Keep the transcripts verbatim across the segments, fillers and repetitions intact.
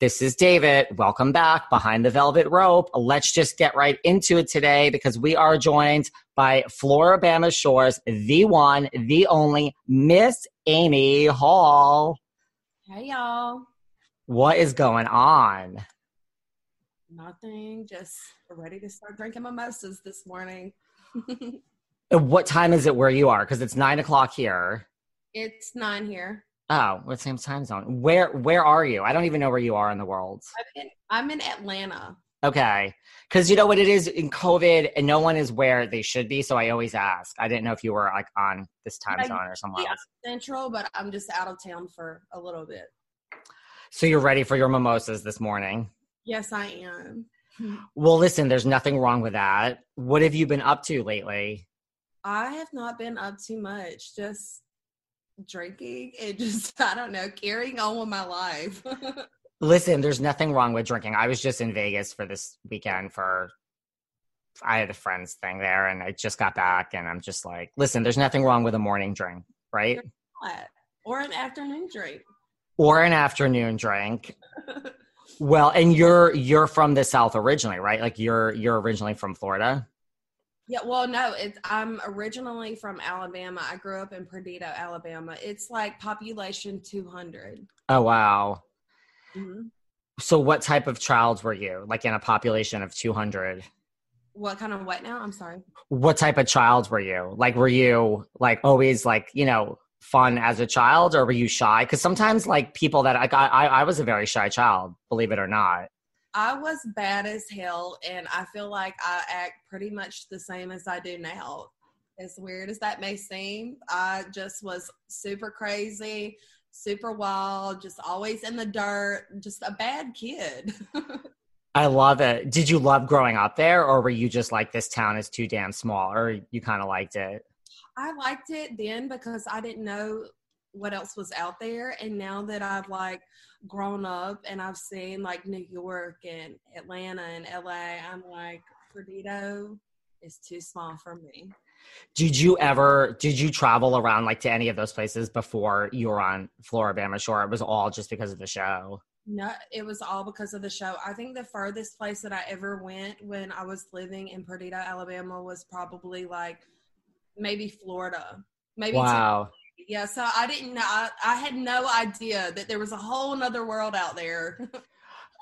This is David. Welcome back Behind the Velvet Rope. Let's just get right into it today because we are joined by Florabama Shore's the one, the only Miss Amy Hall. Hey y'all. What is going on? Nothing. Just ready to start drinking mimosas this morning. What time is it where you are? Because it's nine o'clock here. It's nine here. Oh, what same time zone? Where where are you? I don't even know where you are in the world. I'm in, I'm in Atlanta. Okay. Because you know what it is in COVID, and no one is where they should be, so I always ask. I didn't know if you were like on this time I, zone or somewhere yeah, else. Central, but I'm just out of town for a little bit. So you're ready for your mimosas this morning? Yes, I am. Well, listen, there's nothing wrong with that. What have you been up to lately? I have not been up too much. Just drinking and just, I don't know, carrying on with my life. Listen, there's nothing wrong with drinking. I was just in Vegas for this weekend for, I had a friend's thing there and I just got back and I'm just like, listen, there's nothing wrong with a morning drink, right? Or an afternoon drink. Or an afternoon drink. Well, and you're you're from the South originally, right? Like you're you're originally from Florida? Yeah, well, no, it's, I'm originally from Alabama. I grew up in Perdido, Alabama. It's like population two hundred. Oh, wow. Mm-hmm. So what type of child were you, like in a population of two hundred? What kind of what now? I'm sorry. What type of child were you? Like, were you like always like, you know, fun as a child or were you shy? Because sometimes like people that I got, I, I was a very shy child, believe it or not. I was bad as hell, and I feel like I act pretty much the same as I do now. As weird as that may seem, I just was super crazy, super wild, just always in the dirt, just a bad kid. I love it. Did you love growing up there, or were you just like, this town is too damn small, or you kind of liked it? I liked it then because I didn't know what else was out there. And now that I've like grown up and I've seen like New York and Atlanta and L A, I'm like, Perdido is too small for me. Did you ever, did you travel around like to any of those places before you were on Florabama Shore? It was all just because of the show. No, it was all because of the show. I think the furthest place that I ever went when I was living in Perdido, Alabama was probably like maybe Florida. Maybe wow. T- Yeah, so I didn't know. I, I had no idea that there was a whole nother world out there.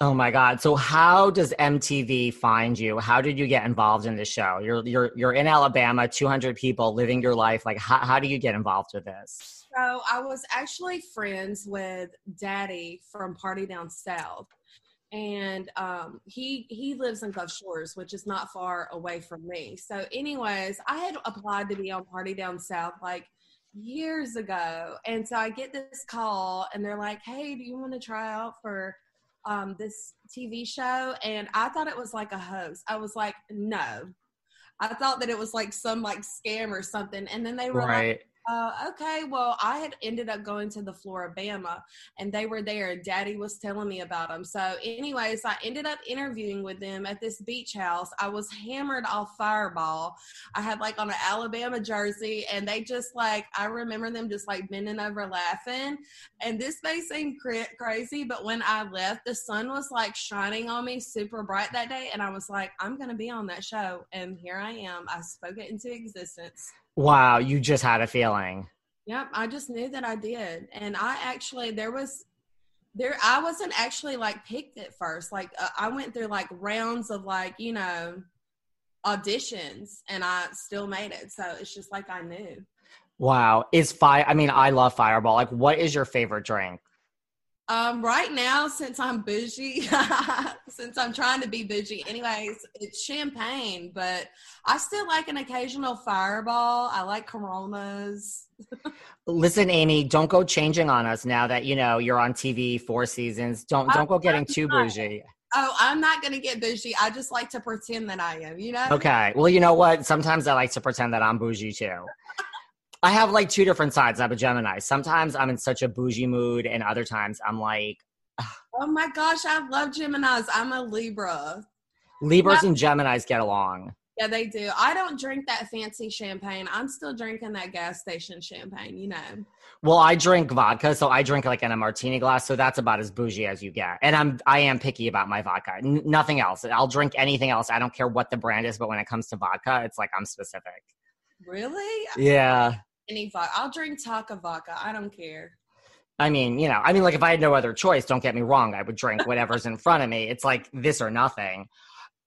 Oh my God! So how does M T V find you? How did you get involved in this show? You're you're you're in Alabama, two hundred people living your life. Like, how how do you get involved with this? So I was actually friends with Daddy from Party Down South, and um, he he lives in Gulf Shores, which is not far away from me. So, anyways, I had applied to be on Party Down South, like. Years ago, and so I get this call and they're like, hey, do you want to try out for um this T V show? And I thought it was like a hoax. I was like, no, I thought that it was like some like scam or something. And then they were right. like uh okay, well, I had ended up going to the Florabama and they were there and Daddy was telling me about them. So anyways, I ended up interviewing with them at this beach house. I was hammered off Fireball. I had like on an Alabama jersey and they just like, I remember them just like bending over laughing. And this may seem cr- crazy, but when I left, the sun was like shining on me super bright that day. And I was like, I'm going to be on that show. And here I am. I spoke it into existence. Wow, you just had a feeling. Yep, I just knew that I did. And I actually, there was, there, I wasn't actually like picked at first. Like uh, I went through like rounds of like, you know, auditions and I still made it. So it's just like I knew. Wow. Is fire, I mean, I love Fireball. Like what is your favorite drink? Um, right now, since I'm bougie, since I'm trying to be bougie, anyways, it's champagne, but I still like an occasional fireball. I like Coronas. Listen, Amy, don't go changing on us now that, you know, you're on T V four seasons. Don't, don't I'm, go getting I'm too not, bougie. Oh, I'm not going to get bougie. I just like to pretend that I am, you know? Okay. Well, you know what? Sometimes I like to pretend that I'm bougie too. I have like two different sides. I'm a Gemini. Sometimes I'm in such a bougie mood and other times I'm like, ugh. Oh my gosh, I love Geminis. I'm a Libra. Libras yeah. and Geminis get along. Yeah, they do. I don't drink that fancy champagne. I'm still drinking that gas station champagne, you know. Well, I drink vodka, so I drink like in a martini glass, so that's about as bougie as you get. And I'm, I am picky about my vodka. N- nothing else. I'll drink anything else. I don't care what the brand is, but when it comes to vodka, it's like I'm specific. Really? Yeah. Any vodka. I'll drink Taka vodka. I don't care. I mean, you know, I mean, like if I had no other choice, don't get me wrong, I would drink whatever's in front of me. It's like this or nothing.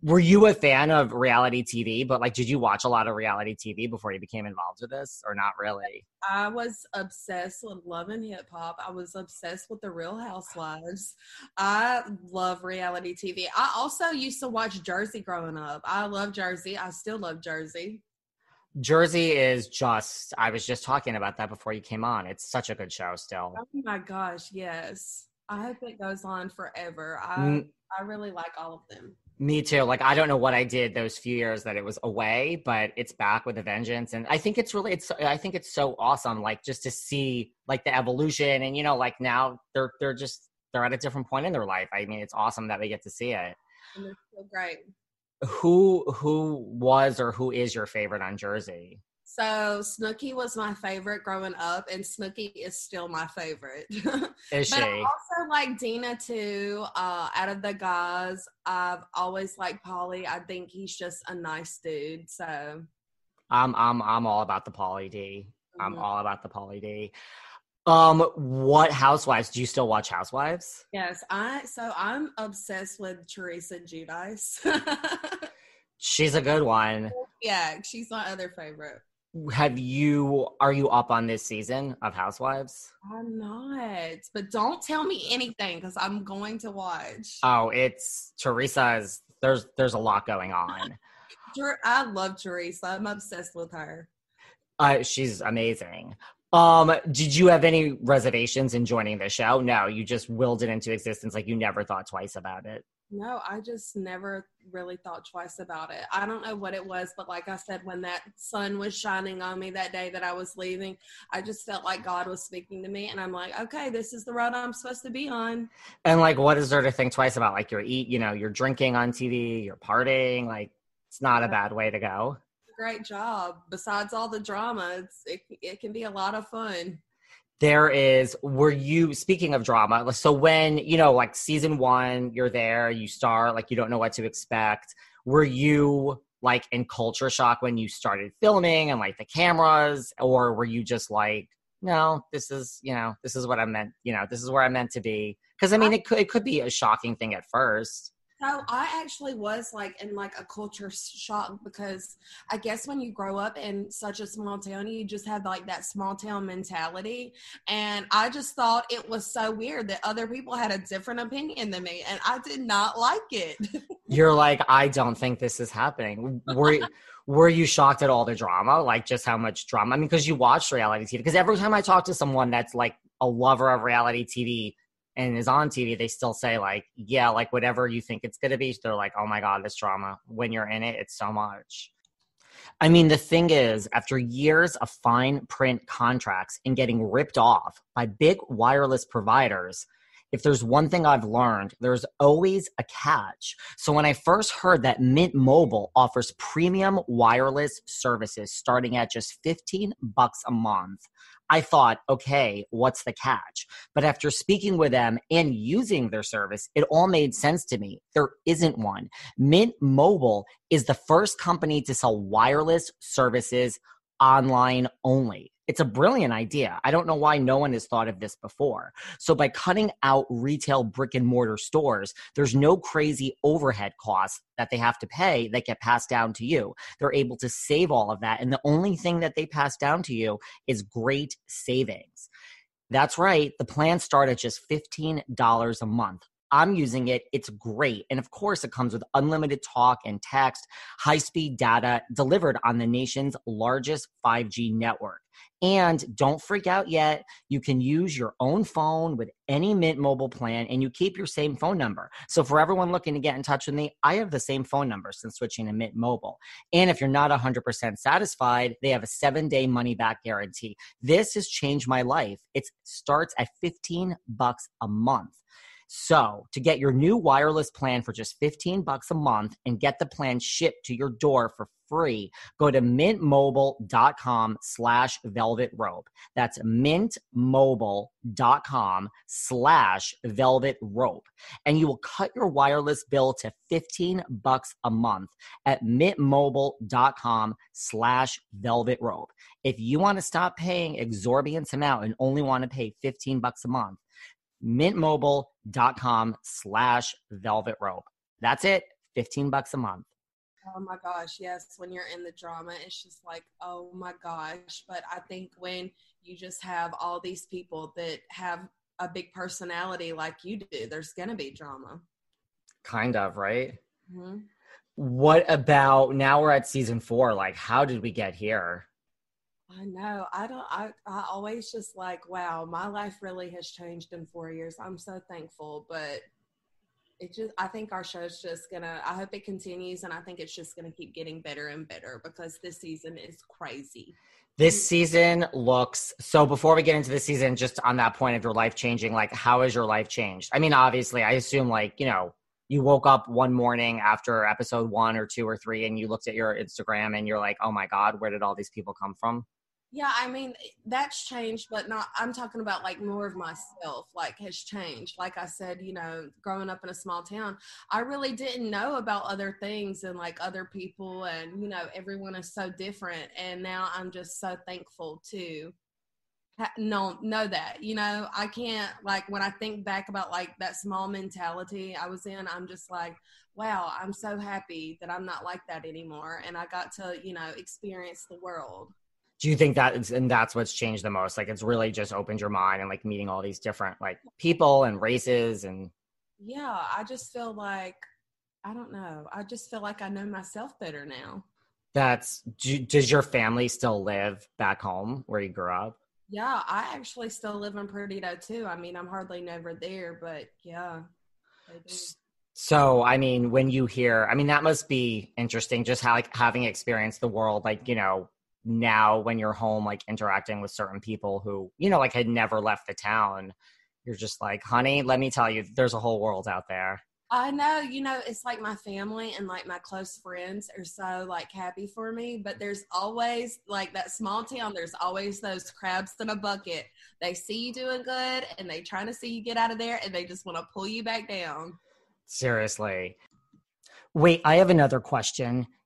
Were you a fan of reality T V? But like, did you watch a lot of reality T V before you became involved with this or not really? I was obsessed with Love and Hip Hop. I was obsessed with The Real Housewives. I love reality T V. I also used to watch Jersey growing up. I love Jersey. I still love Jersey. Jersey is just, I was just talking about that before you came on. It's such a good show still. Oh my gosh, yes. I hope it goes on forever. I mm. I really like all of them. Me too. Like, I don't know what I did those few years that it was away, but it's back with a vengeance. And I think it's really, it's, I think it's so awesome, like just to see like the evolution and, you know, like now they're, they're just, they're at a different point in their life. I mean, it's awesome that we get to see it. And it's so great. Who who was or who is your favorite on Jersey? So Snooki was my favorite growing up, and Snooki is still my favorite. Is she? But I also like Dina too. Uh, out of the guys, I've always liked Pauly. I think he's just a nice dude. So I'm I'm I'm all about the Pauly D. I'm mm-hmm. all about the Pauly D. Um, what Housewives? Do you still watch Housewives? Yes, I, so I'm obsessed with Teresa Giudice. She's a good one. Yeah, she's my other favorite. Have you, are you up on this season of Housewives? I'm not, but don't tell me anything because I'm going to watch. Oh, it's, Teresa's, there's, there's a lot going on. I love Teresa. I'm obsessed with her. Uh, she's amazing. Um, did you have any reservations in joining the show? No, you just willed it into existence. Like you never thought twice about it. No, I just never really thought twice about it. I don't know what it was, but like I said, when that sun was shining on me that day that I was leaving, I just felt like God was speaking to me. And I'm like, okay, this is the road I'm supposed to be on. And like, what is there to think twice about? Like you're eat, you know, you're drinking on T V, you're partying, like it's not a bad way to go. Great job. Besides all the drama, it's, it, it can be a lot of fun. There is, were you, speaking of drama, so when, you know, like season one, you're there, you start, like you don't know what to expect. Were you like in culture shock when you started filming and like the cameras, or were you just like, no, this is, you know, this is what I meant, you know, this is where I meant to be? Because I mean, it could, it could be a shocking thing at first. So I actually was like in like a culture shock because I guess when you grow up in such a small town, you just have like that small town mentality. And I just thought it was so weird that other people had a different opinion than me and I did not like it. You're like, I don't think this is happening. Were, were you shocked at all the drama? Like just how much drama? I mean, because you watch reality T V. Because every time I talk to someone that's like a lover of reality T V, and is on T V, they still say like, yeah, like whatever you think it's going to be. They're like, oh my God, this drama. When you're in it, it's so much. I mean, the thing is, after years of fine print contracts and getting ripped off by big wireless providers, if there's one thing I've learned, there's always a catch. So when I first heard that Mint Mobile offers premium wireless services starting at just fifteen bucks a month, I thought, okay, what's the catch? But after speaking with them and using their service, it all made sense to me. There isn't one. Mint Mobile is the first company to sell wireless services online only. It's a brilliant idea. I don't know why no one has thought of this before. So by cutting out retail brick and mortar stores, there's no crazy overhead costs that they have to pay that get passed down to you. They're able to save all of that. And the only thing that they pass down to you is great savings. That's right. The plans start at just fifteen dollars a month. I'm using it. It's great. And of course, it comes with unlimited talk and text, high-speed data delivered on the nation's largest five G network. And don't freak out yet. You can use your own phone with any Mint Mobile plan, and you keep your same phone number. So for everyone looking to get in touch with me, I have the same phone number since switching to Mint Mobile. And if you're not one hundred percent satisfied, they have a seven-day money-back guarantee. This has changed my life. It starts at fifteen bucks a month. So to get your new wireless plan for just fifteen bucks a month and get the plan shipped to your door for free, go to mintmobile.com slash velvet rope. That's mintmobile.com slash velvet rope. And you will cut your wireless bill to fifteen bucks a month at mintmobile.com slash velvet rope. If you want to stop paying exorbitant amount and only want to pay fifteen bucks a month, mintmobile.com slash velvet rope. That's it. fifteen bucks a month. Oh my gosh. Yes. When you're in the drama, it's just like, oh my gosh. But I think when you just have all these people that have a big personality like you do, there's going to be drama. Kind of, right? Mm-hmm. What about now we're at season four? Like, how did we get here? I know. I don't, I, I always just like, wow, my life really has changed in four years. I'm so thankful, but it just, I think our show's just gonna, I hope it continues. And I think it's just going to keep getting better and better because this season is crazy. This season looks, so before we get into the season, just on that point of your life changing, like how has your life changed? I mean, obviously I assume like, you know, you woke up one morning after episode one or two or three and you looked at your Instagram and you're like, oh my God, where did all these people come from? Yeah, I mean, that's changed, but not, I'm talking about like more of myself, like has changed. Like I said, you know, growing up in a small town, I really didn't know about other things and like other people and, you know, everyone is so different. And now I'm just so thankful to ha- know, know that, you know, I can't like when I think back about like that small mentality I was in, I'm just like, wow, I'm so happy that I'm not like that anymore. And I got to, you know, experience the world. Do you think that, and that's what's changed the most? Like, it's really just opened your mind and like meeting all these different like people and races and. Yeah, I just feel like, I don't know. I just feel like I know myself better now. That's, do, does your family still live back home where you grew up? Yeah, I actually still live in Perdido too. I mean, I'm hardly never there, but yeah. I do. So, I mean, when you hear, I mean, that must be interesting just how like having experienced the world, like, you know, now when you're home, like interacting with certain people who, you know, like had never left the town, you're just like, honey, let me tell you, there's a whole world out there. I know, you know, it's like my family and like my close friends are so like happy for me, but there's always like that small town, there's always those crabs in a bucket. They see you doing good and they trying to see you get out of there and they just want to pull you back down. Seriously. Wait, I have another question.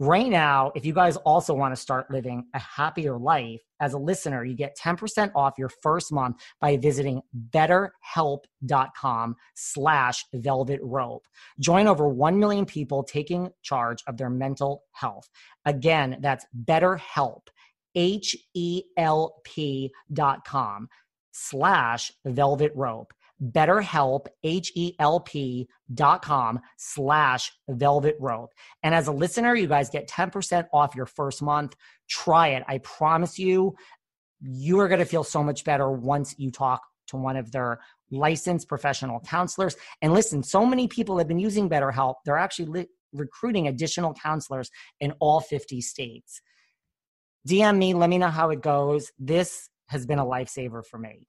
Right now, if you guys also want to start living a happier life, as a listener, you get ten percent off your first month by visiting betterhelp.com slash velvet rope. Join over one million people taking charge of their mental health. Again, that's BetterHelp, H E L P dot com slash velvet rope. BetterHelp, H E L P dot com slash Velvet Rope. And as a listener, you guys get ten percent off your first month. Try it. I promise you, you are going to feel so much better once you talk to one of their licensed professional counselors. And listen, so many people have been using BetterHelp. They're actually li- recruiting additional counselors in all fifty states. D M me. Let me know how it goes. This has been a lifesaver for me.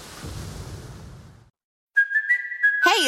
Hey,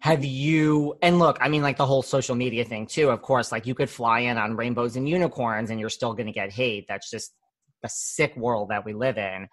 Have you, and look, I mean, like the whole social media thing too, of course, like you could fly in on rainbows and unicorns and you're still going to get hate. That's just the sick world that we live in.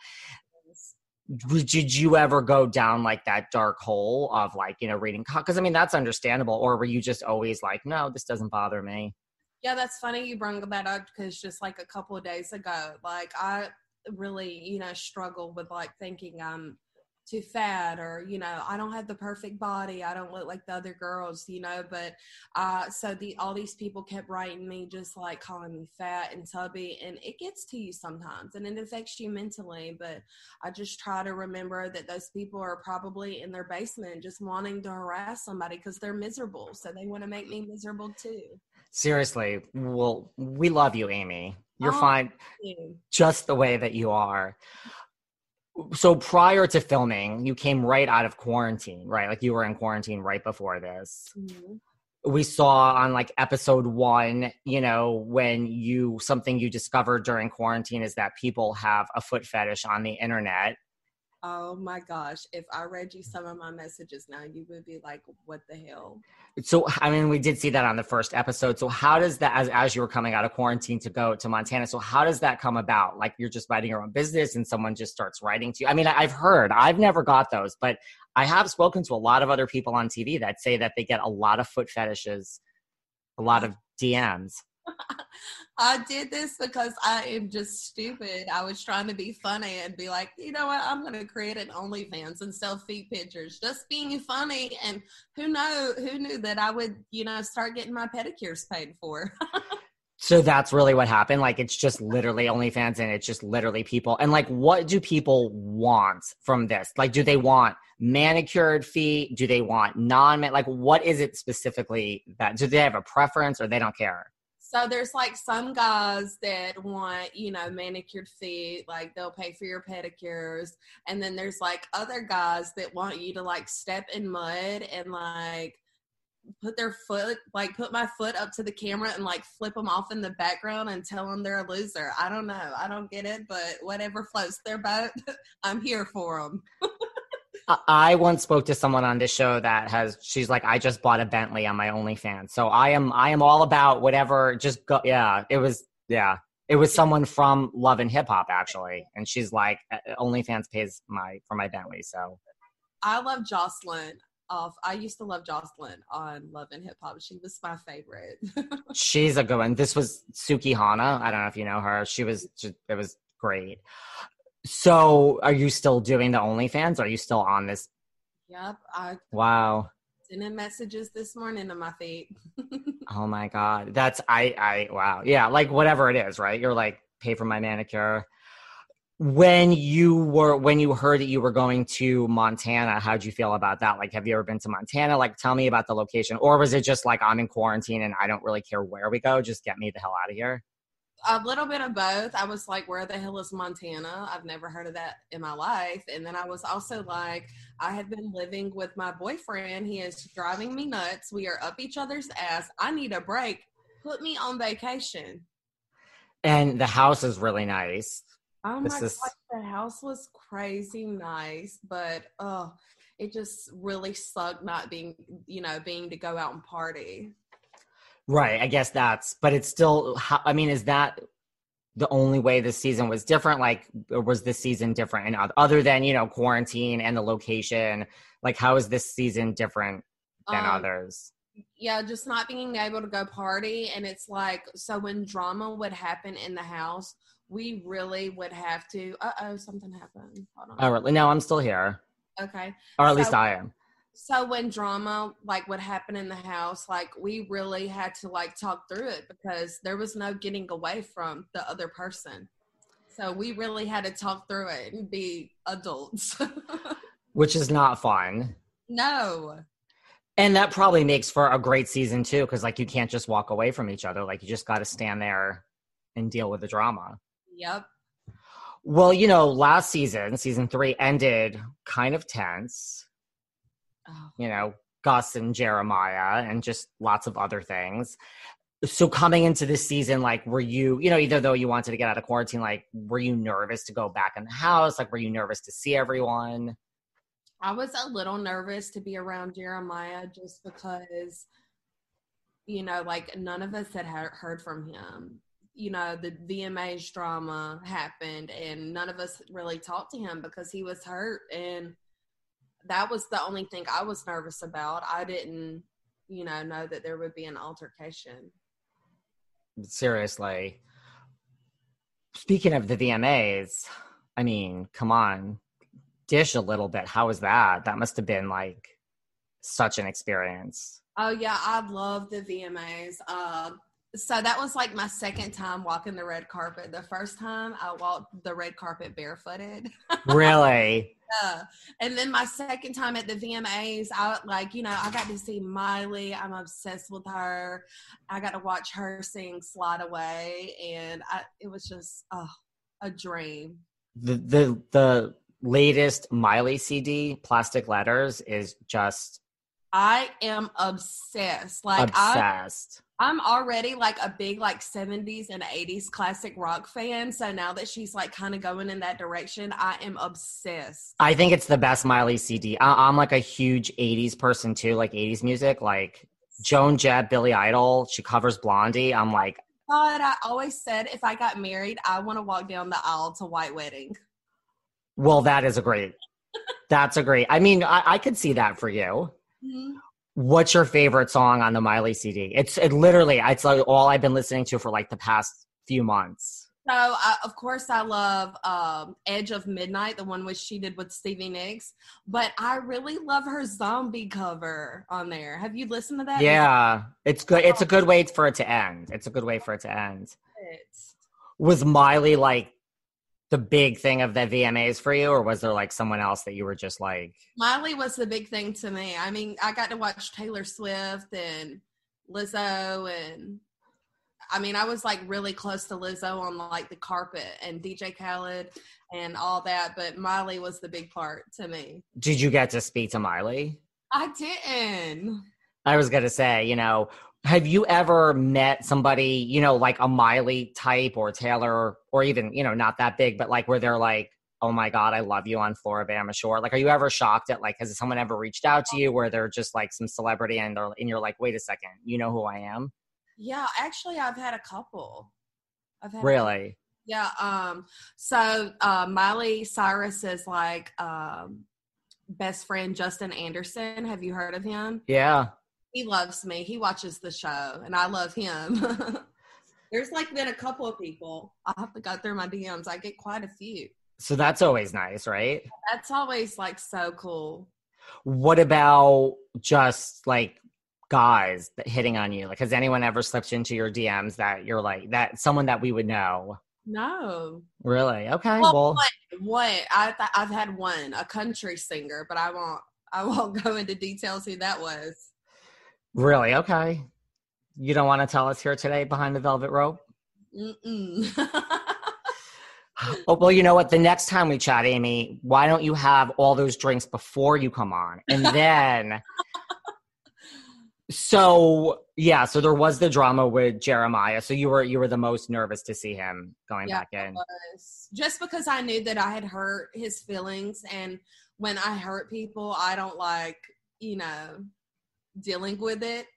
Did you ever go down like that dark hole of like, you know, reading? Because I mean, that's understandable. Or were you just always like, no, this doesn't bother me? Yeah, that's funny you bring that up because just like a couple of days ago, like I really, you know, struggled with like thinking I'm um, too fat, or you know, I don't have the perfect body, I don't look like the other girls, you know. But uh so the all these people kept writing me just like calling me fat and tubby, and it gets to you sometimes and it affects you mentally. But I just try to remember that those people are probably in their basement just wanting to harass somebody because they're miserable, so they want to make me miserable too. Seriously, well, we love you, Amy. You're oh, fine you. Just the way that you are. So prior to filming, you came right out of quarantine, right? Like you were in quarantine right before this. Mm-hmm. We saw on like episode one, you know, when you, something you discovered during quarantine is that people have a foot fetish on the internet. Oh my gosh. If I read you some of my messages now, you would be like, what the hell? So, I mean, we did see that on the first episode. So how does that, as, as you were coming out of quarantine to go to Montana, so how does that come about? Like you're just minding your own business and someone just starts writing to you. I mean, I've heard, I've never got those, but I have spoken to a lot of other people on T V that say that they get a lot of foot fetishes, a lot of D Ms. I did this because I am just stupid. I was trying to be funny and be like, you know what, I'm going to create an OnlyFans and sell feet pictures, just being funny. And who know, who knew that I would, you know, start getting my pedicures paid for. So that's really what happened. Like, it's just literally OnlyFans and it's just literally people. And like, what do people want from this? Like, do they want manicured feet? Do they want non like, what is it specifically that, do they have a preference or they don't care? So there's like some guys that want, you know, manicured feet, like they'll pay for your pedicures. And then there's like other guys that want you to like step in mud and like put their foot, like put my foot up to the camera and like flip them off in the background and tell them they're a loser. I don't know. I don't get it, but whatever floats their boat, I'm here for them. I once spoke to someone on this show that has, she's like, I just bought a Bentley on my OnlyFans. So I am, I am all about whatever, just go. Yeah, it was, yeah, it was someone from Love and Hip Hop actually. And she's like, OnlyFans pays my, for my Bentley. So I love Jocelyn. Off. I used to love Jocelyn on Love and Hip Hop. She was my favorite. She's a good one. This was Suki Hana. I don't know if you know her. She was, just, it was great. So are you still doing the OnlyFans? Are you still on this? Yep. I wow. Sending messages this morning on my feed. Oh my God. That's, I, I, wow. Yeah. Like whatever it is, right? You're like, pay for my manicure. When you were, when you heard that you were going to Montana, how'd you feel about that? Like, have you ever been to Montana? Like, tell me about the location. Or was it just like, I'm in quarantine and I don't really care where we go. Just get me the hell out of here. a little bit of both. I was like, where the hell is Montana? I've never heard of that in my life. And then I was also like, I have been living with my boyfriend. He is driving me nuts. We are up each other's ass. I need a break. Put me on vacation. And the house is really nice. Oh my this God, the house was crazy nice, but oh, it just really sucked not being, you know, being to go out and party. Right, I guess that's, but it's still, I mean, is that the only way this season was different? Like, was this season different? And other than, you know, quarantine and the location, like, how is this season different than um, others? Yeah, just not being able to go party. And it's like, so when drama would happen in the house, we really would have to, uh-oh, something happened. Hold on. Oh, really? No, I'm still here. Okay. Or at so, least I am. So when drama, like, would happen in the house, like, we really had to, like, talk through it because there was no getting away from the other person. So we really had to talk through it and be adults. Which is not fun. No. And that probably makes for a great season, too, because, like, you can't just walk away from each other. Like, you just got to stand there and deal with the drama. Yep. Well, you know, last season, season three, ended kind of tense. Oh. You know, Gus and Jeremiah and just lots of other things. So coming into this season, like, were you, you know, either though you wanted to get out of quarantine, like, were you nervous to go back in the house? Like, were you nervous to see everyone? I was a little nervous to be around Jeremiah just because, you know, like, none of us had heard from him. You know, the V M As drama happened and none of us really talked to him because he was hurt, and that was the only thing I was nervous about. I didn't, you know, know that there would be an altercation. Seriously. Speaking of the V M As, I mean, come on, dish a little bit. How was that? That must have been, like, such an experience. Oh, yeah, I love the V M As. Uh, so that was, like, my second time walking the red carpet. The first time I walked the red carpet barefooted. Really? Yeah. And then my second time at the V M As, I like, you know, I got to see Miley. I'm obsessed with her. I got to watch her sing Slide Away, and I, it was just oh, a dream. The, the the latest Miley C D, Plastic Letters, is just... I am obsessed. Like, obsessed. I'm, I'm already, like, a big, like, seventies and eighties classic rock fan. So now that she's, like, kind of going in that direction, I am obsessed. I think it's the best Miley C D. I- I'm, like, a huge eighties person, too. Like, eighties music. Like, Joan Jett, Billy Idol. She covers Blondie. I'm like... God, I always said if I got married, I want to walk down the aisle to White Wedding. Well, that is a great... that's a great... I mean, I, I could see that for you. Mm-hmm. What's your favorite song on the Miley C D? It's it literally, it's like all I've been listening to for like the past few months. So, I, of course, I love um, Edge of Midnight, the one which she did with Stevie Nicks. But I really love her zombie cover on there. Have you listened to that? Yeah, it's good. It's a good way for it to end. It's a good way for it to end. It's... Was Miley like the big thing of the V M As for you, or was there like someone else that you were just like... Miley was the big thing to me. I mean, I got to watch Taylor Swift and Lizzo, and I mean, I was like really close to Lizzo on like the carpet and D J Khaled and all that, but Miley was the big part to me. Did you get to speak to Miley? I didn't. I was gonna say, you know, have you ever met somebody, you know, like a Miley type or Taylor, or even, you know, not that big, but like where they're like, oh my God, I love you on Florabama Shore. Like, are you ever shocked at like, has someone ever reached out to you where they're just like some celebrity and they're, and you're like, wait a second, you know who I am? Yeah, actually I've had a couple. I've had Really? A, yeah. Um, so uh, Miley Cyrus is like um, best friend, Justin Anderson. Have you heard of him? Yeah. He loves me. He watches the show, and I love him. There's, like, been a couple of people. I have to go through my D Ms. I get quite a few. So that's always nice, right? That's always, like, so cool. What about just, like, guys that hitting on you? Like, has anyone ever slipped into your D Ms that you're, like, that someone that we would know? No. Really? Okay, well. well. What? what? I th- I've had one, a country singer, but I won't. I won't go into details who that was. Really? Okay. You don't want to tell us here today behind the velvet rope? Mm-mm. Oh, well, you know what? The next time we chat, Amy, why don't you have all those drinks before you come on? And then, so yeah, so there was the drama with Jeremiah. So you were you were the most nervous to see him going yeah, back in. I was. Just because I knew that I had hurt his feelings. And when I hurt people, I don't like, you know, dealing with it.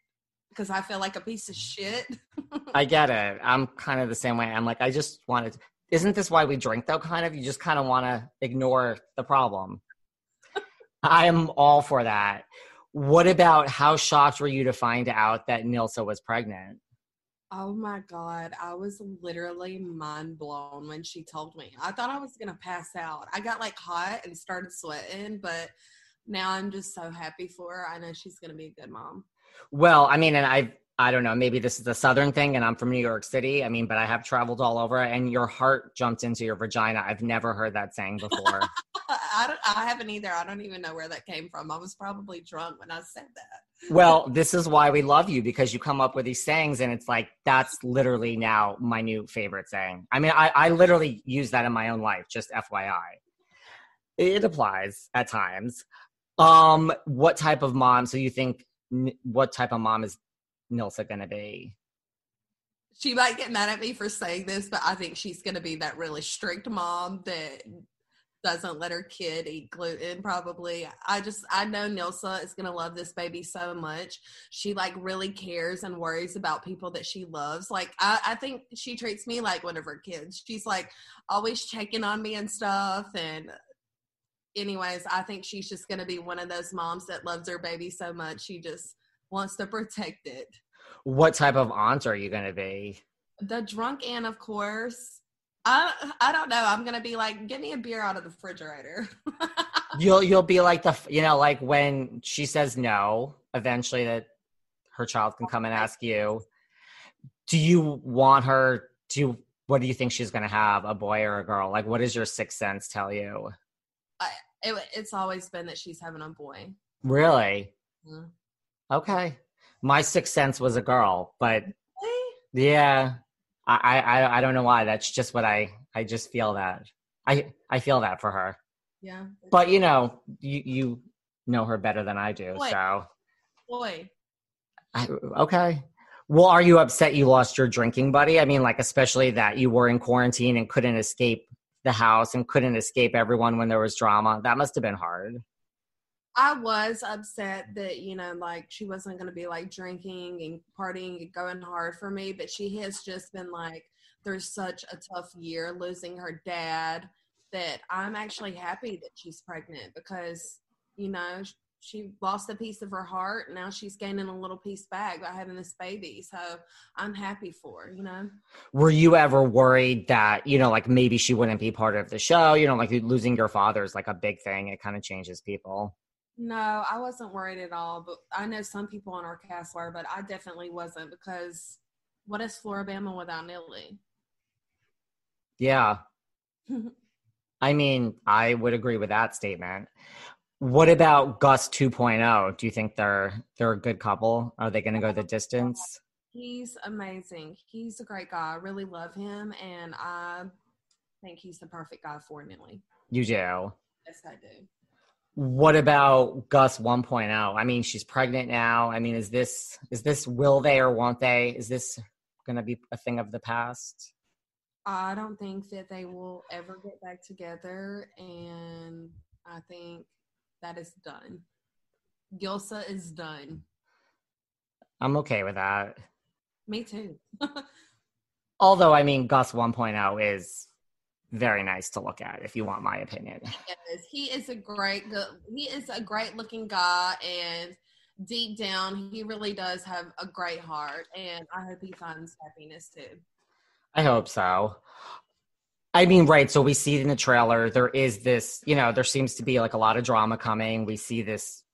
Because I feel like a piece of shit. I get it. I'm kind of the same way. I'm like, I just wanted to. Isn't this why we drink, though, kind of? You just kind of want to ignore the problem. I am all for that. What about how shocked were you to find out that Nilsa was pregnant? Oh, my God. I was literally mind blown when she told me. I thought I was going to pass out. I got, like, hot and started sweating, but now I'm just so happy for her. I know she's going to be a good mom. Well, I mean, and I I don't know, maybe this is the Southern thing and I'm from New York City. I mean, but I have traveled all over and your heart jumped into your vagina. I've never heard that saying before. I, don't, I haven't either. I don't even know where that came from. I was probably drunk when I said that. Well, this is why we love you, because you come up with these sayings and it's like, that's literally now my new favorite saying. I mean, I, I literally use that in my own life, just F Y I. It applies at times. Um, what type of mom, so you think, what type of mom is Nilsa gonna be? She might get mad at me for saying this, but I think she's gonna be that really strict mom that doesn't let her kid eat gluten, probably. I just I know Nilsa is gonna love this baby so much. She like really cares and worries about people that she loves. Like I, I think she treats me like one of her kids. She's like always checking on me and stuff. And anyways, I think she's just gonna be one of those moms that loves her baby so much she just wants to protect it. What type of aunt are you going to be? The drunk aunt, of course. I I don't know. I'm going to be like, give me a beer out of the refrigerator. you'll you'll be like the, you know, like when she says no, eventually that her child can come and ask you. Do you want her to, what do you think she's going to have, a boy or a girl? Like, what does your sixth sense tell you? I, it, it's always been that she's having a boy. Really? Yeah. Okay. My sixth sense was a girl, but yeah, I, I, I don't know why. That's just what I, I just feel that I, I feel that for her. Yeah. But you know, you, you know her better than I do. Boy. So. Boy. I, okay. Well, are you upset you lost your drinking buddy? I mean, like, especially that you were in quarantine and couldn't escape the house and couldn't escape everyone when there was drama. That must've been hard. I was upset that, you know, like she wasn't going to be like drinking and partying and going hard for me, but she has just been like, there's such a tough year losing her dad that I'm actually happy that she's pregnant because, you know, she lost a piece of her heart. Now she's gaining a little piece back by having this baby. So I'm happy for her, you know. Were you ever worried that, you know, like maybe she wouldn't be part of the show, you know, like losing your father is like a big thing. It kind of changes people. No, I wasn't worried at all, but I know some people on our cast were, but I definitely wasn't because what is Florabama without Nilly? Yeah. I mean, I would agree with that statement. What about Gus two point oh? Do you think they're they're a good couple? Are they going to go the distance? He's amazing. He's a great guy. I really love him, and I think he's the perfect guy for Nilly. You do? Yes, I do. What about Gus one point oh? I mean, she's pregnant now. I mean, is this, is this will they or won't they? Is this going to be a thing of the past? I don't think that they will ever get back together. And I think that is done. Gilsa is done. I'm okay with that. Me too. Although, I mean, Gus one point oh is very nice to look at, if you want my opinion. Yes, he is a great, good, he is a great looking guy, and deep down, he really does have a great heart, and I hope he finds happiness too. I hope so. I mean, right? So we see in the trailer there is this, you know, there seems to be like a lot of drama coming. We see this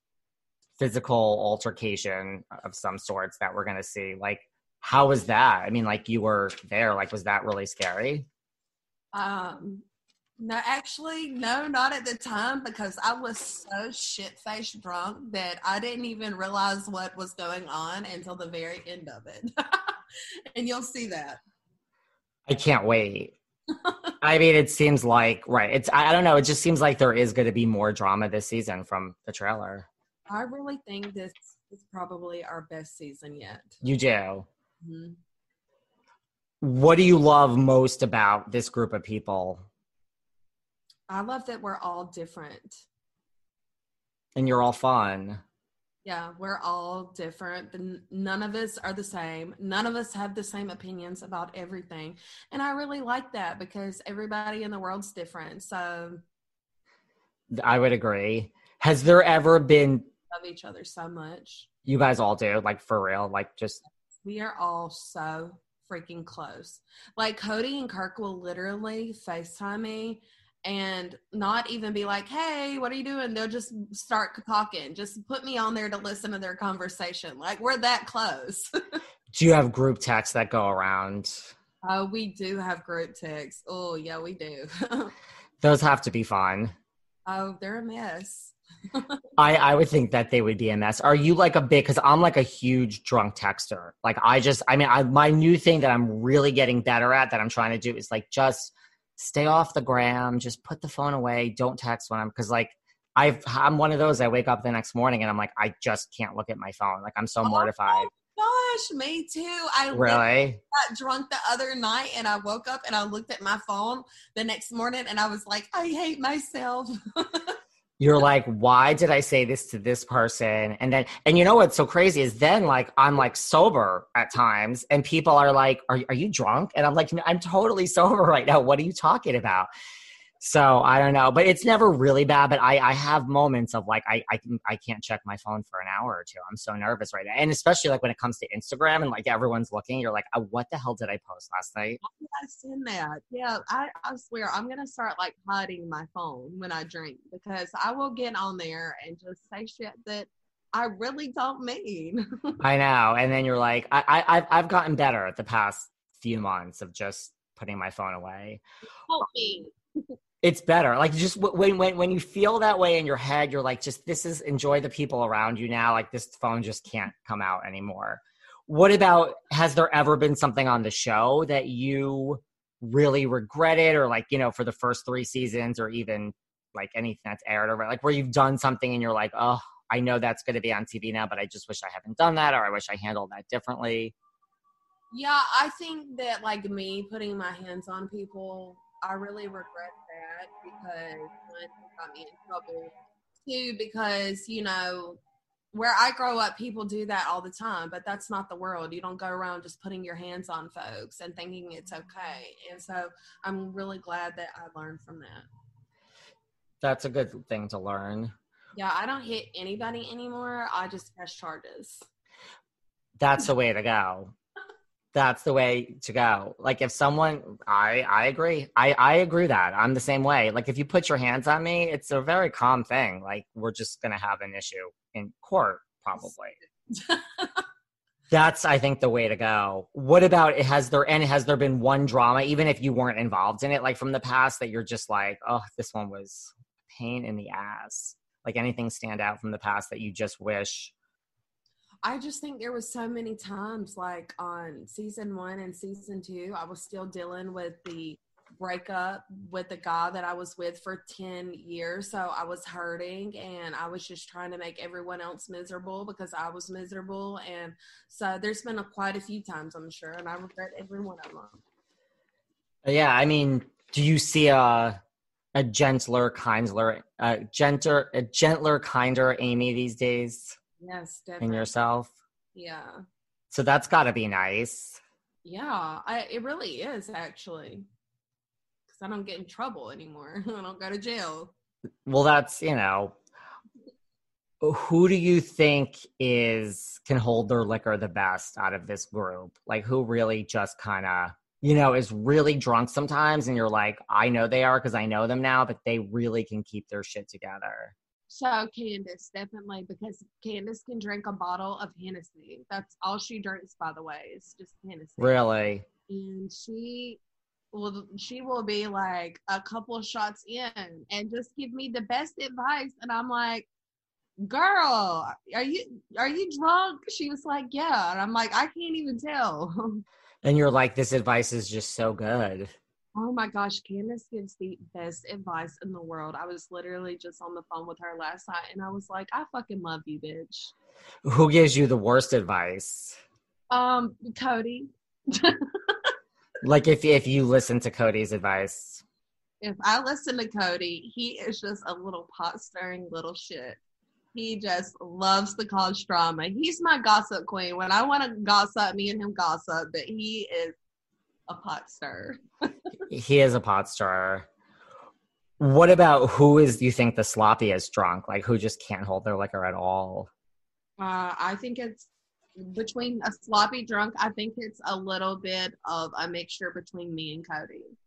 physical altercation of some sorts that we're going to see. Like, how was that? I mean, like you were there. Like, was that really scary? Um, no, actually, no, not at the time because I was so shit-faced drunk that I didn't even realize what was going on until the very end of it. And you'll see that. I can't wait. I mean, it seems like, right. It's I don't know. It just seems like there is going to be more drama this season from the trailer. I really think this is probably our best season yet. You do? Mm-hmm. What do you love most about this group of people? I love that we're all different. And you're all fun. Yeah, we're all different. None of us are the same. None of us have the same opinions about everything. And I really like that because everybody in the world's different. So I would agree. Has there ever been... love each other so much. You guys all do, like for real, like just... We are all so freaking close. Like Cody and Kirk will literally FaceTime me and not even be like, hey, what are you doing? They'll just start talking. Just put me on there to listen to their conversation. Like, we're that close. Do you have group texts that go around? Oh, uh, we do have group texts. Oh, yeah, we do. Those have to be fun. Oh, they're a mess. I, I would think that they would be a mess. Are you like a big, because I'm like a huge drunk texter. Like, I just, I mean, I my new thing that I'm really getting better at that I'm trying to do is like just... stay off the gram. Just put the phone away. Don't text when I'm, because like I've, I'm one of those. I wake up the next morning and I'm like, I just can't look at my phone. Like I'm so oh mortified. Gosh, me too. I really got drunk the other night and I woke up and I looked at my phone the next morning and I was like, I hate myself. You're like, why did I say this to this person? And then, and you know what's so crazy is then like, I'm like sober at times and people are like, are, are you drunk? And I'm like, I'm totally sober right now. What are you talking about? So I don't know, but it's never really bad. But I, I have moments of like, I, I, I can't check my phone for an hour or two. I'm so nervous right now. And especially like when it comes to Instagram and like everyone's looking, you're like, oh, what the hell did I post last night? I've seen that. Yeah. I, I swear I'm going to start like hiding my phone when I drink because I will get on there and just say shit that I really don't mean. I know. And then you're like, I, I, I've, I've gotten better at the past few months of just putting my phone away. Help me. It's better. Like just when, when, when you feel that way in your head, you're like, just, this is enjoy the people around you now. Like this phone just can't come out anymore. What about, has there ever been something on the show that you really regretted or like, you know, for the first three seasons or even like anything that's aired or like where you've done something and you're like, oh, I know that's going to be on T V now, but I just wish I hadn't done that. Or I wish I handled that differently. Yeah. I think that like me putting my hands on people, I really regret that because one, it got me in trouble. Two, because, you know, where I grow up, people do that all the time, but that's not the world. You don't go around just putting your hands on folks and thinking it's okay. And so I'm really glad that I learned from that. That's a good thing to learn. Yeah, I don't hit anybody anymore. I just cash charges. That's the way to go. That's the way to go. Like if someone, I, I agree. I, I agree that I'm the same way. Like if you put your hands on me, it's a very calm thing. Like we're just going to have an issue in court probably. That's, I think, the way to go. What about, has there, and has there been one drama, even if you weren't involved in it, like from the past that you're just like, oh, this one was a pain in the ass. Like anything stand out from the past that you just wish? I just think there was so many times, like on season one and season two, I was still dealing with the breakup with the guy that I was with for ten years. So I was hurting and I was just trying to make everyone else miserable because I was miserable. And so there's been a, quite a few times, I'm sure, and I regret every one of them. Yeah, I mean, do you see a a gentler, kindler, a gentler, a gentler, kinder Amy these days? Yes, definitely. And yourself. Yeah. So that's got to be nice. Yeah, I, it really is actually. Because I don't get in trouble anymore. I don't go to jail. Well, that's, you know, who do you think is can hold their liquor the best out of this group? Like who really just kind of, you know, is really drunk sometimes and you're like, I know they are because I know them now, but they really can keep their shit together. So Candace, definitely, because Candace can drink a bottle of Hennessy. That's all she drinks, by the way. It's just Hennessy. Really? And she will, she will be like a couple of shots in and just give me the best advice. And I'm like, girl, are you are you drunk? She was like, yeah. And I'm like, I can't even tell. And you're like, this advice is just so good. Oh my gosh, Candace gives the best advice in the world. I was literally just on the phone with her last night and I was like, I fucking love you, bitch. Who gives you the worst advice? Um, Cody. Like if if you listen to Cody's advice. If I listen to Cody, he is just a little pot-stirring little shit. He just loves to cause drama. He's my gossip queen. When I want to gossip, me and him gossip, but he is a pot stirrer. He is a pot stirrer. What about who is, you think, the sloppiest drunk? Like, who just can't hold their liquor at all? Uh, I think it's between a sloppy drunk, I think it's a little bit of a mixture between me and Cody.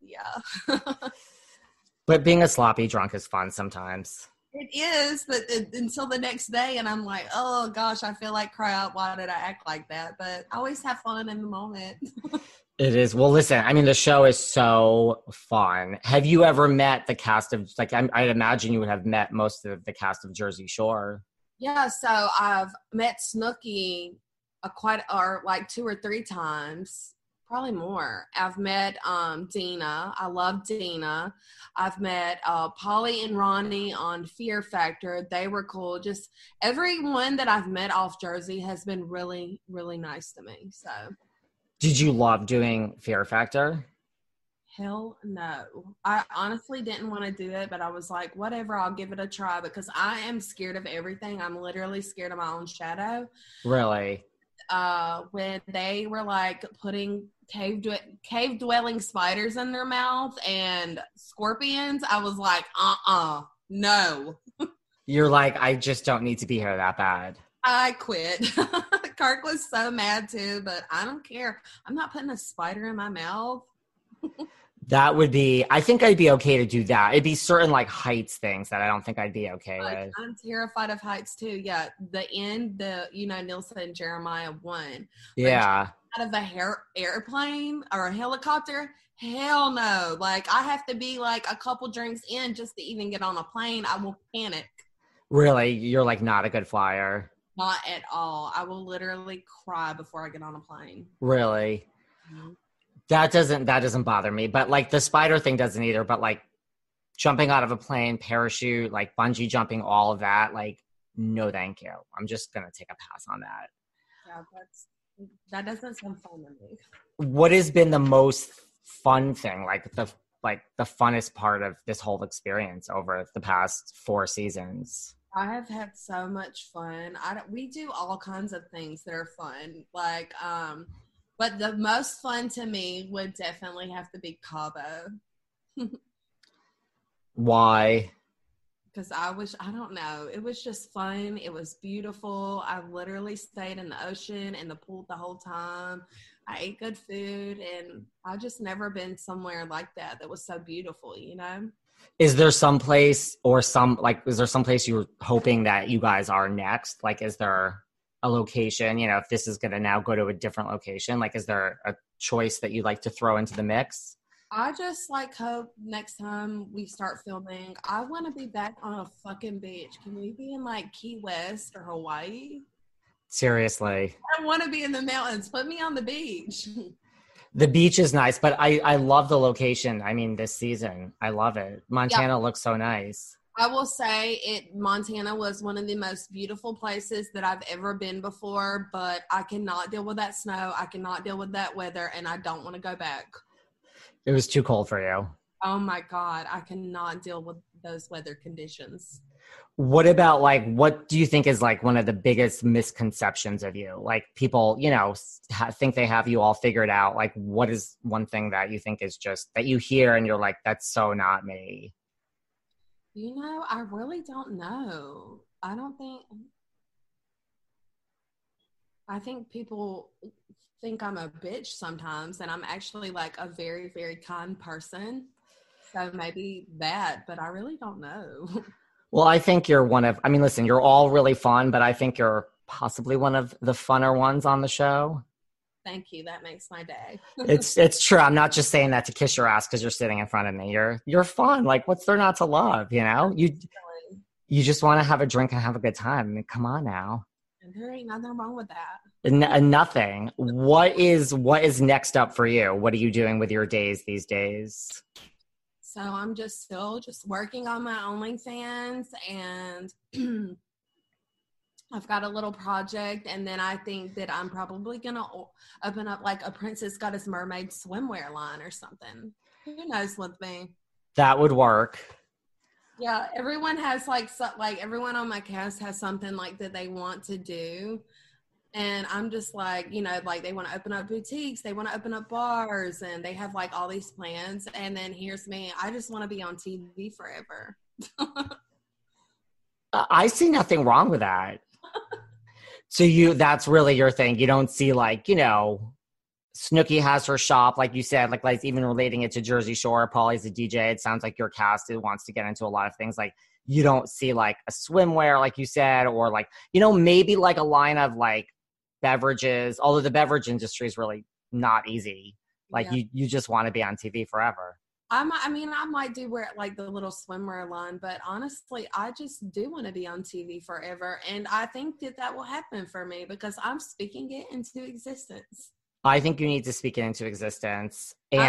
Yeah. But being a sloppy drunk is fun sometimes. It is, but it, until the next day, and I'm like, oh gosh, I feel like cry out. Why did I act like that? But I always have fun in the moment. It is. Well, listen, I mean, the show is so fun. Have you ever met the cast of, like, I, I imagine you would have met most of the cast of Jersey Shore. Yeah, so I've met Snooki a quite, or like two or three times. Probably more. I've met um, Dina. I love Dina. I've met uh, Pauly and Ronnie on Fear Factor. They were cool. Just everyone that I've met off Jersey has been really, really nice to me. So, did you love doing Fear Factor? Hell no. I honestly didn't want to do it, but I was like, whatever, I'll give it a try because I am scared of everything. I'm literally scared of my own shadow. Really? Uh, when they were like putting cave d- cave dwelling spiders in their mouth and scorpions, I was like, uh-uh, no. You're like, I just don't need to be here that bad. I quit. Kirk was so mad too, but I don't care. I'm not putting a spider in my mouth. That would be, I think I'd be okay to do that. It'd be certain like heights things that I don't think I'd be okay like, with. I'm terrified of heights too. Yeah. The end, the, you know, Nilsa and Jeremiah won. Yeah. Out of a hair, airplane or a helicopter. Hell no. Like I have to be like a couple drinks in just to even get on a plane. I will panic. Really? You're like not a good flyer. Not at all. I will literally cry before I get on a plane. Really? Mm-hmm. That doesn't that doesn't bother me, but like the spider thing doesn't either. But like jumping out of a plane, parachute, like bungee jumping, all of that, like no, thank you. I'm just gonna take a pass on that. Yeah, that's that doesn't sound fun to me. What has been the most fun thing, like the like the funnest part of this whole experience over the past four seasons? I have had so much fun. I don't, we do all kinds of things that are fun, like um. But the most fun to me would definitely have to be Cabo. Why? Because I wish, I don't know. It was just fun. It was beautiful. I literally stayed in the ocean and the pool the whole time. I ate good food and I've just never been somewhere like that that was so beautiful, you know? Is there some place or some, like, is there some place you were hoping that you guys are next? Like, is there a location, you know, if this is going to now go to a different location, like, is there a choice that you'd like to throw into the mix? I just like hope next time we start filming, I want to be back on a fucking beach. Can we be in like Key West or Hawaii? Seriously. I want to be in the mountains. Put me on the beach. The beach is nice, but I, I love the location. I mean, this season, I love it. Montana yeah. looks so nice. I will say it. Montana was one of the most beautiful places that I've ever been before, but I cannot deal with that snow. I cannot deal with that weather, and I don't want to go back. It was too cold for you. Oh, my God. I cannot deal with those weather conditions. What about, like, what do you think is, like, one of the biggest misconceptions of you? Like, people, you know, ha- think they have you all figured out. Like, what is one thing that you think is just that you hear and you're like, that's so not me? You know, I really don't know. I don't think, I think people think I'm a bitch sometimes and I'm actually like a very, very kind person. So maybe that, but I really don't know. Well, I think you're one of, I mean, listen, you're all really fun, but I think you're possibly one of the funner ones on the show. Thank you. That makes my day. It's it's true. I'm not just saying that to kiss your ass because you're sitting in front of me. You're you're fun. Like, what's there not to love? You know, you you just want to have a drink and have a good time. I mean, come on now. There ain't nothing wrong with that. N- nothing. What is what is next up for you? What are you doing with your days these days? So I'm just still just working on my OnlyFans, and I've got a little project, and then I think that I'm probably gonna open up like a Princess Goddess Mermaid swimwear line or something. Who knows with me? That would work. Yeah, everyone has like so, like everyone on my cast has something like that they want to do, and I'm just like, you know, like they want to open up boutiques, they want to open up bars, and they have like all these plans. And then here's me, I just want to be on T V forever. I see nothing wrong with that. So you, that's really your thing. You don't see like, you know, Snooki has her shop, like you said, like, like even relating it to Jersey Shore, Pauly's a D J. It sounds like your cast wants to get into a lot of things. Like you don't see like a swimwear, like you said, or like, you know, maybe like a line of like beverages, although the beverage industry is really not easy. Like yeah. you, you just want to be on T V forever. I'm, I mean, I might do wear like the little swimwear line, but honestly, I just do want to be on T V forever. And I think that that will happen for me because I'm speaking it into existence. I think you need to speak it into existence. And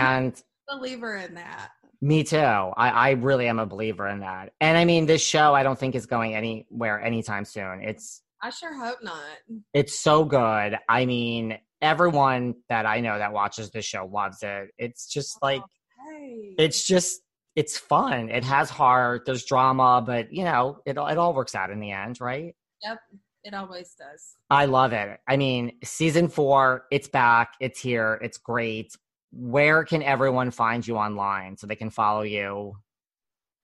I'm a believer in that. Me too. I, I really am a believer in that. And I mean, this show, I don't think is going anywhere anytime soon. It's. I sure hope not. It's so good. I mean, everyone that I know that watches this show loves it. It's just oh, like, hey. It's just, it's fun. It has heart. There's drama, but you know, it it all works out in the end, right? Yep. It always does. I love it. I mean, season four, it's back. It's here. It's great. Where can everyone find you online so they can follow you?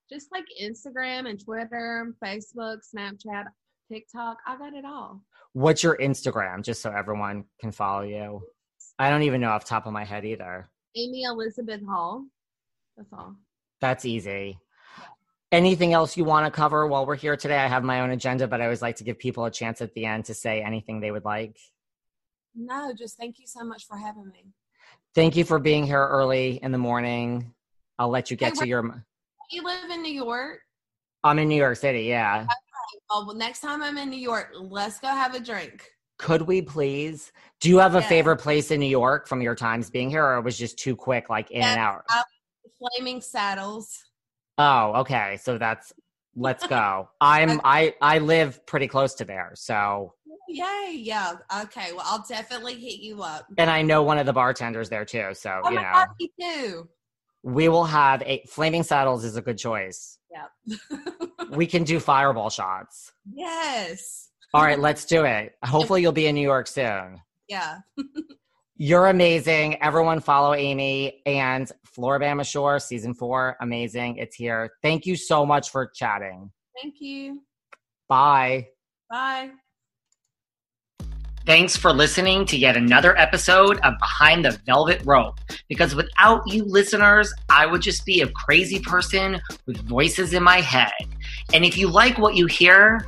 Just like Instagram and Twitter, Facebook, Snapchat, TikTok. I got it all. What's your Instagram? Just so everyone can follow you. I don't even know off the top of my head either. Amy Elizabeth Hall. That's all. That's easy. Anything else you want to cover while we're here today? I have my own agenda, but I always like to give people a chance at the end to say anything they would like. No, just thank you so much for having me. Thank you for being here early in the morning. I'll let you get hey, to your... You live in New York? I'm in New York City, yeah. Okay. Well, next time I'm in New York, let's go have a drink. Could we please? Do you have yeah. a favorite place in New York from your times being here, or it was just too quick, like in yeah, and out? I, Flaming Saddles. Oh, okay. So that's, let's go. I'm, I, I live pretty close to there. So. Yay. Yeah. Okay. Well, I'll definitely hit you up. And I know one of the bartenders there too. So, oh you know. God, me too. We will have a, Flaming Saddles is a good choice. Yep. We can do fireball shots. Yes. All right. Let's do it. Hopefully you'll be in New York soon. Yeah. You're amazing. Everyone follow Amy and Florabama Shore season four. Amazing. It's here. Thank you so much for chatting. Thank you. Bye. Bye. Thanks for listening to yet another episode of Behind the Velvet Rope, because without you listeners, I would just be a crazy person with voices in my head. And if you like what you hear,